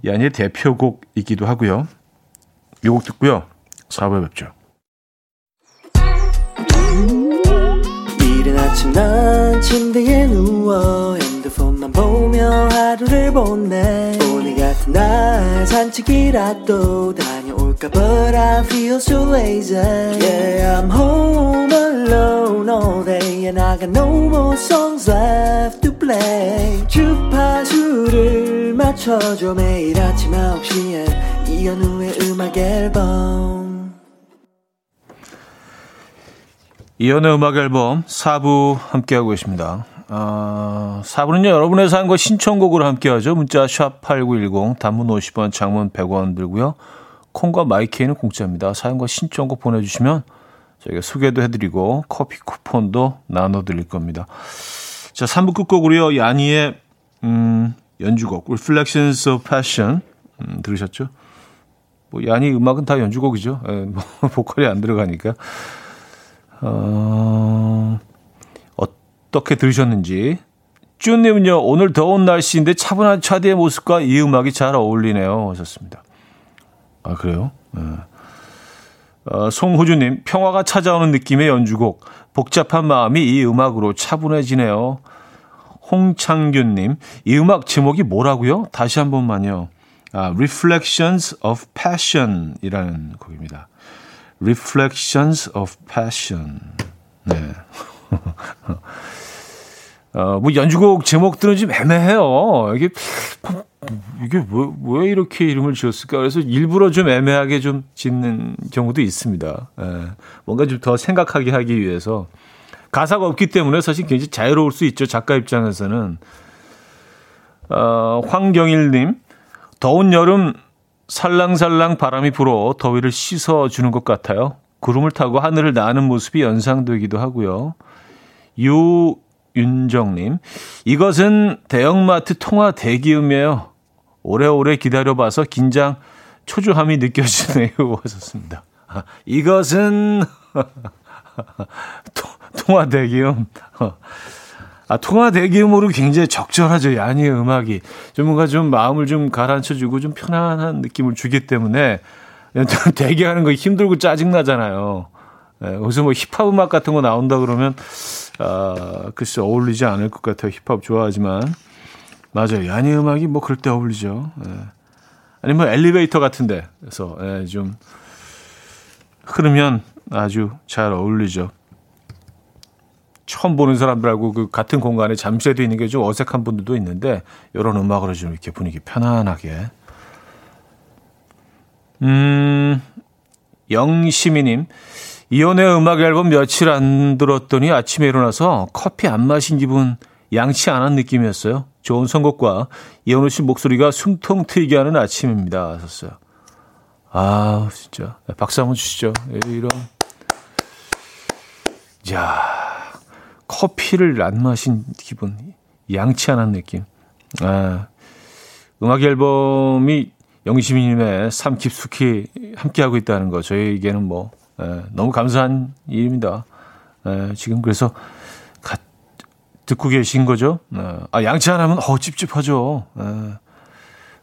야니의 대표곡이기도 하고요. 이 곡 듣고요. 사 부에 뵙죠. 이른 아침 난 침대에 누워 핸드폰만 보며 하루를 보내. 오늘 같은 날 산책이라도 다녀올까. But I feel so lazy. Yeah, I'm home alone all day and I got no more songs left to play. 주파수를 맞춰줘. 매일 아침 아홉 시에 이현우의 음악 앨범. 이현우의 음악 앨범 사 부 함께하고 계십니다. 어, 사 부는요, 여러분의 사연과 신청곡으로 함께하죠. 문자 샵 팔구일공, 단문 오십 원, 장문 백 원 들고요. 콩과 마이케이는 공짜입니다. 사연과 신청곡 보내주시면 저희가 소개도 해드리고 커피 쿠폰도 나눠드릴 겁니다. 자, 삼 부 끝곡으로요, 야니의 음, 연주곡 Reflections of Passion 음, 들으셨죠? 뭐 야니 음악은 다 연주곡이죠. 에, 뭐, 보컬이 안 들어가니까. 어... 어떻게 들으셨는지. 쭈님은요, 오늘 더운 날씨인데 차분한 차디의 모습과 이 음악이 잘 어울리네요 하셨습니다. 아, 그래요? 네. 어, 송호주님, 평화가 찾아오는 느낌의 연주곡, 복잡한 마음이 이 음악으로 차분해지네요. 홍창균님, 이 음악 제목이 뭐라고요? 다시 한 번만요. 아, Reflections of Passion 이라는 곡입니다. Reflections of Passion. 네. 어, 뭐 연주곡 제목들은 좀 애매해요. 이게 이게 왜, 왜 이렇게 이름을 지었을까? 그래서 일부러 좀 애매하게 좀 짓는 경우도 있습니다. 에, 뭔가 좀 더 생각하게 하기 위해서. 가사가 없기 때문에 사실 굉장히 자유로울 수 있죠. 작가 입장에서는. 어, 황경일님, 더운 여름 살랑살랑 바람이 불어 더위를 씻어주는 것 같아요. 구름을 타고 하늘을 나는 모습이 연상되기도 하고요. 유윤정님, 이것은 대형마트 통화 대기음이에요. 오래오래 기다려봐서 긴장, 초조함이 느껴지네요 하셨습니다. 아, 이것은 통화 대기음. 아, 통화 대기음으로 굉장히 적절하죠. 야니의 음악이 좀 뭔가 좀 마음을 좀 가라앉혀주고 좀 편안한 느낌을 주기 때문에 대기하는 거 힘들고 짜증나잖아요. 그래서 뭐 힙합 음악 같은 거 나온다 그러면, 아, 글쎄, 어울리지 않을 것 같아요. 힙합 좋아하지만. 맞아요. 야니 음악이 뭐 그럴 때 어울리죠. 예. 아니면 엘리베이터 같은 데서, 예, 좀 흐르면 아주 잘 어울리죠. 처음 보는 사람들하고 그 같은 공간에 잠시라도 있는 게 좀 어색한 분들도 있는데, 이런 음악으로 좀 이렇게 분위기 편안하게 음, 영시미님, 이현우의 음악 앨범 며칠 안 들었더니 아침에 일어나서 커피 안 마신 기분 양치 안 한 느낌이었어요. 좋은 선곡과 이현우 씨 목소리가 숨통 트이게 하는 아침입니다. 하셨어요. 아, 진짜. 박수 한번 주시죠. 이런. 야, 커피를 안 마신 기분, 양치 안 한 느낌. 아, 음악 앨범이 영시민님의 삶 깊숙이 함께하고 있다는 거. 저희에게는 뭐, 에, 너무 감사한 일입니다. 에, 지금 그래서 가, 듣고 계신 거죠? 에, 아, 양치 안 하면, 어, 찝찝하죠. 에,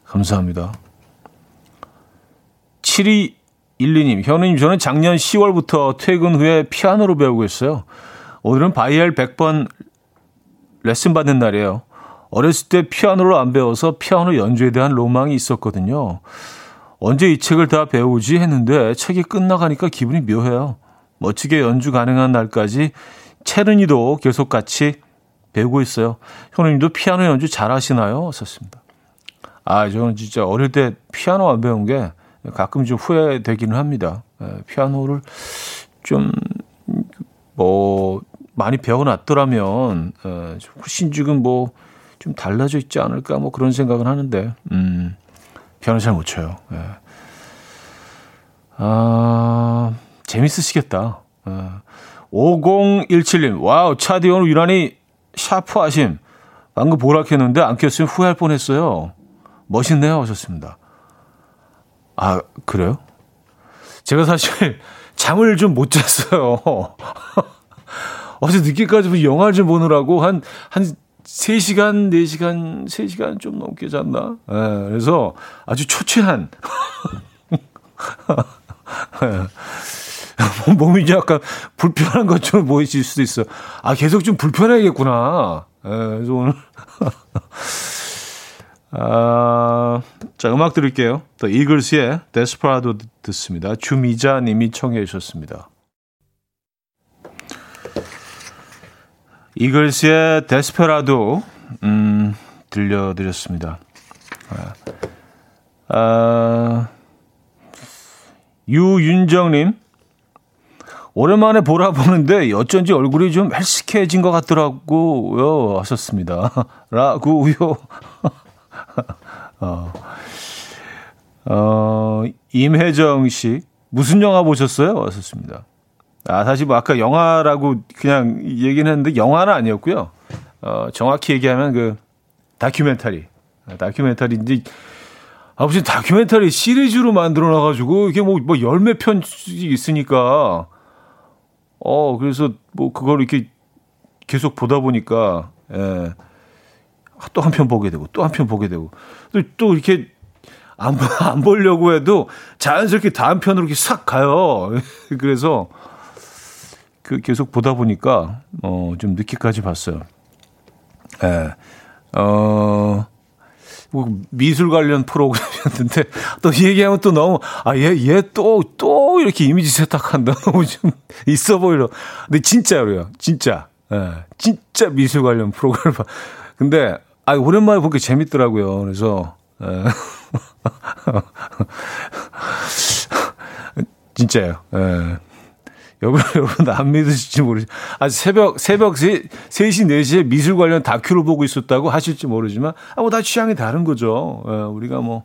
감사합니다. 칠이일이 님, 현우님, 저는 작년 시월부터 퇴근 후에 피아노로 배우고 있어요. 오늘은 바이엘 백 번 레슨 받는 날이에요. 어렸을 때 피아노를 안 배워서 피아노 연주에 대한 로망이 있었거든요. 언제 이 책을 다 배우지 했는데 책이 끝나가니까 기분이 묘해요. 멋지게 연주 가능한 날까지 체르니도 계속 같이 배우고 있어요. 현우님도 피아노 연주 잘하시나요? 썼습니다. 아, 저는 진짜 어릴 때 피아노 안 배운 게 가끔 좀 후회되기는 합니다. 피아노를 좀 뭐 많이 배워놨더라면 훨씬 지금 뭐 좀 달라져 있지 않을까 뭐 그런 생각은 하는데 음, 피아노 잘 못 쳐요. 예. 아, 재밌으시겠다. 예. 오공일칠 님, 와우, 차디 오늘 유난히 샤프하심. 방금 보라켰는데 안 켰으면 후회할 뻔했어요. 멋있네요 하셨습니다. 아, 그래요? 제가 사실 잠을 좀 못 잤어요. 어제 늦게까지 영화를 좀 보느라고 한, 한 세 시간, 네 시간, 세 시간 좀 넘게 잤나? 네, 그래서 아주 초췌한. 네. 몸이 약간 불편한 것처럼 보이실 수도 있어요. 아, 계속 좀 불편해야겠구나. 네, 그래서 오늘. 아, 자, 음악 들을게요. 더 이글스의 데스퍼라도 듣습니다. 주미자 님이 청해 주셨습니다. 이글스의 데스페라도 음, 들려드렸습니다. 아, 유윤정 님, 오랜만에 보라 보는데 어쩐지 얼굴이 좀 헬스케해진 것 같더라고요 하셨습니다. 라고요. 어, 어, 임혜정 씨, 무슨 영화 보셨어요? 왔었습니다. 아, 사실 뭐 아까 영화라고 그냥 얘기는 했는데 영화는 아니었고요. 어, 정확히 얘기하면 그 다큐멘터리, 다큐멘터리인데 아, 무슨 다큐멘터리 시리즈로 만들어놔가지고 이게 뭐, 뭐 열 몇 편씩 있으니까 어, 그래서 뭐 그걸 이렇게 계속 보다 보니까 예. 또 한 편 보게 되고 또 한 편 보게 되고 또, 또 이렇게 안, 안 보려고 해도 자연스럽게 다음 편으로 이렇게 싹 가요. 그래서 그 계속 보다 보니까 어, 좀 늦게까지 봤어요. 예. 어, 미술 관련 프로그램이었는데 또 이 얘기하면 또 너무 아, 얘, 얘 또, 또 이렇게 이미지 세탁한다. 너무 좀 있어 보이려. 근데 진짜로요. 진짜. 예. 진짜 미술 관련 프로그램. 근데 아, 오랜만에 보니까 재밌더라고요. 그래서 에. 진짜요. 에. 여러분, 여러분 안 믿으실지 모르지. 아, 새벽 새벽 세 시 네 시에 미술 관련 다큐를 보고 있었다고 하실지 모르지만 아, 뭐 다 취향이 다른 거죠. 에, 우리가 뭐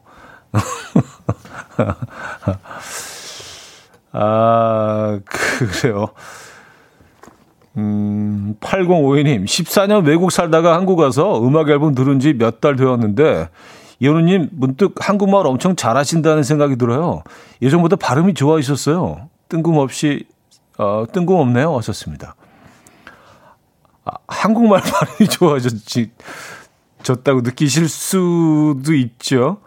아, 그래요. 음, 팔공오이 님, 십사 년 외국 살다가 한국 와서 음악 앨범 들은 지 몇 달 되었는데 이현우님 문득 한국말 엄청 잘하신다는 생각이 들어요. 예전보다 발음이 좋아지셨어요. 뜬금없이 어, 뜬금없네요 하셨습니다. 아, 한국말 발음이 좋아졌다고 느끼실 수도 있죠.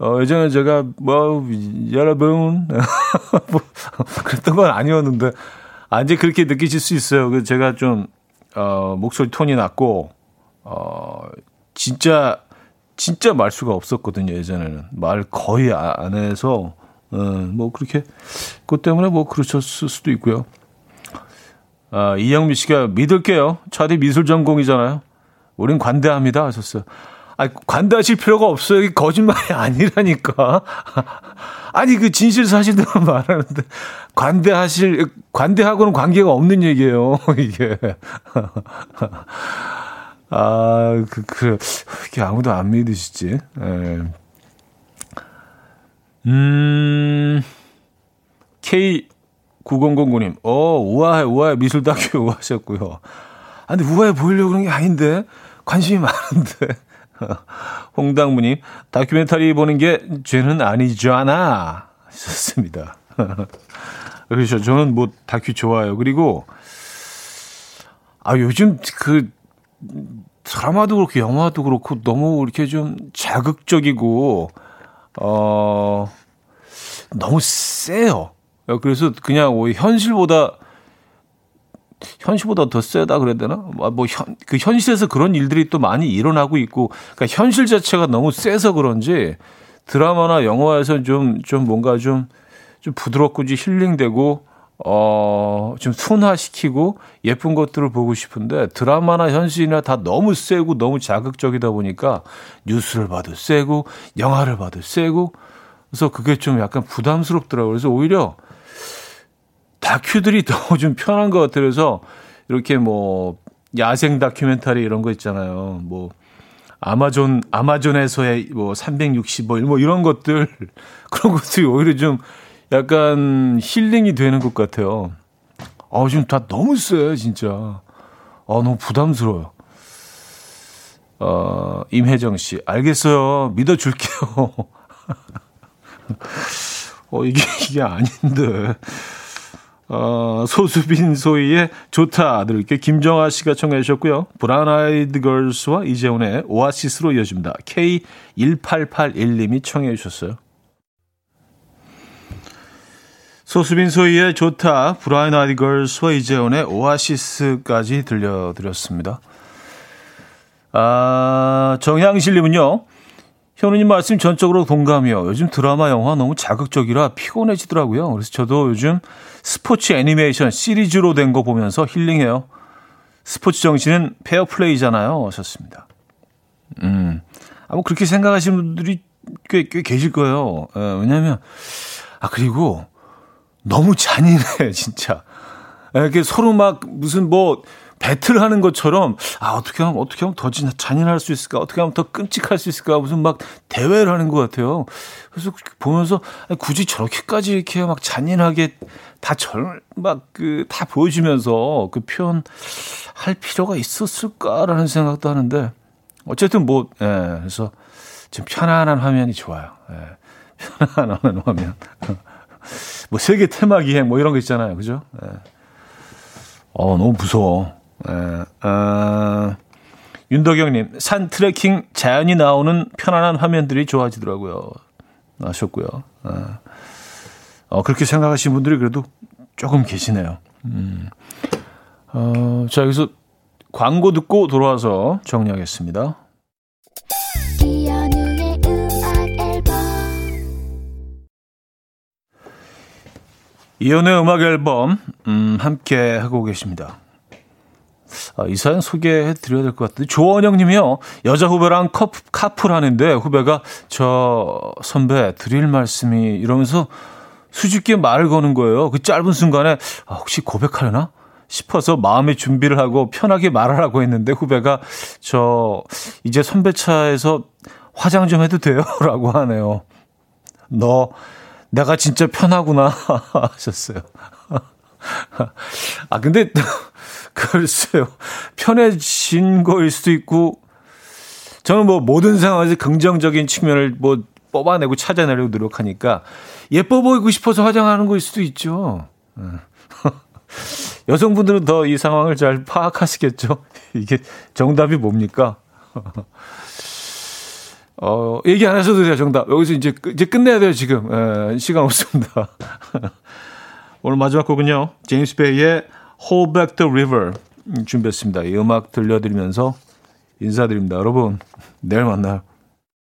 어, 예전에 제가 뭐 여러분 뭐, 그랬던 건 아니었는데 아, 이제 그렇게 느끼실 수 있어요. 그 제가 좀, 어, 목소리 톤이 낮고, 어, 진짜, 진짜 말수가 없었거든요, 예전에는. 말 거의 안 해서, 어, 뭐, 그렇게, 그것 때문에 뭐, 그러셨을 수도 있고요. 아, 이영미 씨가 믿을게요. 차디 미술 전공이잖아요. 우린 관대합니다. 하셨어요. 아, 관대하실 필요가 없어요. 이게 거짓말이 아니라니까. 아니, 그 진실 사실들만 말하는데, 관대하실, 관대하고는 관계가 없는 얘기예요, 이게. 아, 그, 그, 이게 아무도 안 믿으시지. 에. 음, 케이 구공공구 님, 어, 우아해, 우아해, 미술 다큐 우아하셨고요. 아, 근데 우아해 보이려고 그런 게 아닌데, 관심이 많은데. 홍당무님, 다큐멘터리 보는 게 죄는 아니잖아 하셨습니다. 그렇죠. 저는 뭐 다큐 좋아요. 그리고 아 요즘 그 드라마도 그렇고 영화도 그렇고 너무 이렇게 좀 자극적이고 어 너무 세요. 그래서 그냥 뭐 현실보다 현실보다 더 세다 그래야 되나? 뭐 현, 그 현실에서 그런 일들이 또 많이 일어나고 있고, 그러니까 현실 자체가 너무 세서 그런지 드라마나 영화에서 좀, 좀 뭔가 좀, 좀 부드럽고 힐링되고, 어, 좀 순화시키고 예쁜 것들을 보고 싶은데 드라마나 현실이나 다 너무 세고 너무 자극적이다 보니까 뉴스를 봐도 세고 영화를 봐도 세고 그래서 그게 좀 약간 부담스럽더라고요. 그래서 오히려 다큐들이 더 좀 편한 것 같아서 이렇게 뭐 야생 다큐멘터리 이런 거 있잖아요. 뭐 아마존 아마존에서의 뭐 삼백육십오 일 뭐 이런 것들 그런 것들이 오히려 좀 약간 힐링이 되는 것 같아요. 아 지금 다 너무 쎄 진짜. 아 너무 부담스러워요. 어 임혜정 씨 알겠어요. 믿어줄게요. 어 이게 이게 아닌데. 어, 소수빈 소희의 좋다 들을게 김정아 씨가 청해 주셨고요. 브라운 아이드 걸스와 이재훈의 오아시스로 이어집니다. 케이 일팔팔일 님이 청해 주셨어요. 소수빈 소희의 좋다, 브라운 아이드 걸스와 이재훈의 오아시스까지 들려드렸습니다. 아, 정향실님은요. 현우님 말씀 전적으로 동감이요. 요즘 드라마, 영화 너무 자극적이라 피곤해지더라고요. 그래서 저도 요즘 스포츠 애니메이션 시리즈로 된 거 보면서 힐링해요. 스포츠 정신은 페어플레이잖아요. 하셨습니다. 음, 아마 뭐 그렇게 생각하시는 분들이 꽤, 꽤 계실 거예요. 예, 왜냐면, 아, 그리고 너무 잔인해, 진짜. 이렇게 서로 막 무슨 뭐, 배틀 하는 것처럼, 아, 어떻게 하면, 어떻게 하면 더 잔인할 수 있을까? 어떻게 하면 더 끔찍할 수 있을까? 무슨 막 대회를 하는 것 같아요. 그래서 보면서, 굳이 저렇게까지 이렇게 막 잔인하게 다 절, 막 그, 다 보여주면서 그 표현 할 필요가 있었을까라는 생각도 하는데, 어쨌든 뭐, 예, 그래서 좀 편안한 화면이 좋아요. 예, 편안한 화면. 뭐 세계 테마기행 뭐 이런 거 있잖아요. 그죠? 예. 어, 너무 무서워. 에, 어, 윤덕영님, 산 트레킹 자연이 나오는 편안한 화면들이 좋아지더라고요. 아셨고요. 에, 어, 그렇게 생각하시는 분들이 그래도 조금 계시네요. 음, 어, 자, 여기서 광고 듣고 돌아와서 정리하겠습니다. 이현우의 음악 앨범 음, 함께 하고 계십니다. 아, 이 사연 소개해 드려야 될 것 같은데 조원영 님이요. 여자 후배랑 커플, 카풀하는데 후배가 저 선배 드릴 말씀이 이러면서 수줍게 말을 거는 거예요. 그 짧은 순간에 아, 혹시 고백하려나 싶어서 마음의 준비를 하고 편하게 말하라고 했는데 후배가 저 이제 선배 차에서 화장 좀 해도 돼요? 라고 하네요. 너 내가 진짜 편하구나 하셨어요. 아 근데 글쎄요 편해진 거일 수도 있고 저는 뭐 모든 상황에서 긍정적인 측면을 뭐 뽑아내고 찾아내려고 노력하니까 예뻐 보이고 싶어서 화장하는 거일 수도 있죠. 여성분들은 더 이 상황을 잘 파악하시겠죠. 이게 정답이 뭡니까? 어, 얘기 안 하셔도 돼요, 정답. 여기서 이제, 이제 끝내야 돼요, 지금. 에, 시간 없습니다. 오늘 마지막 곡은요, 제임스 베이의 Hold Back the River 준비했습니다. 이 음악 들려드리면서 인사드립니다. 여러분, 내일 만나요.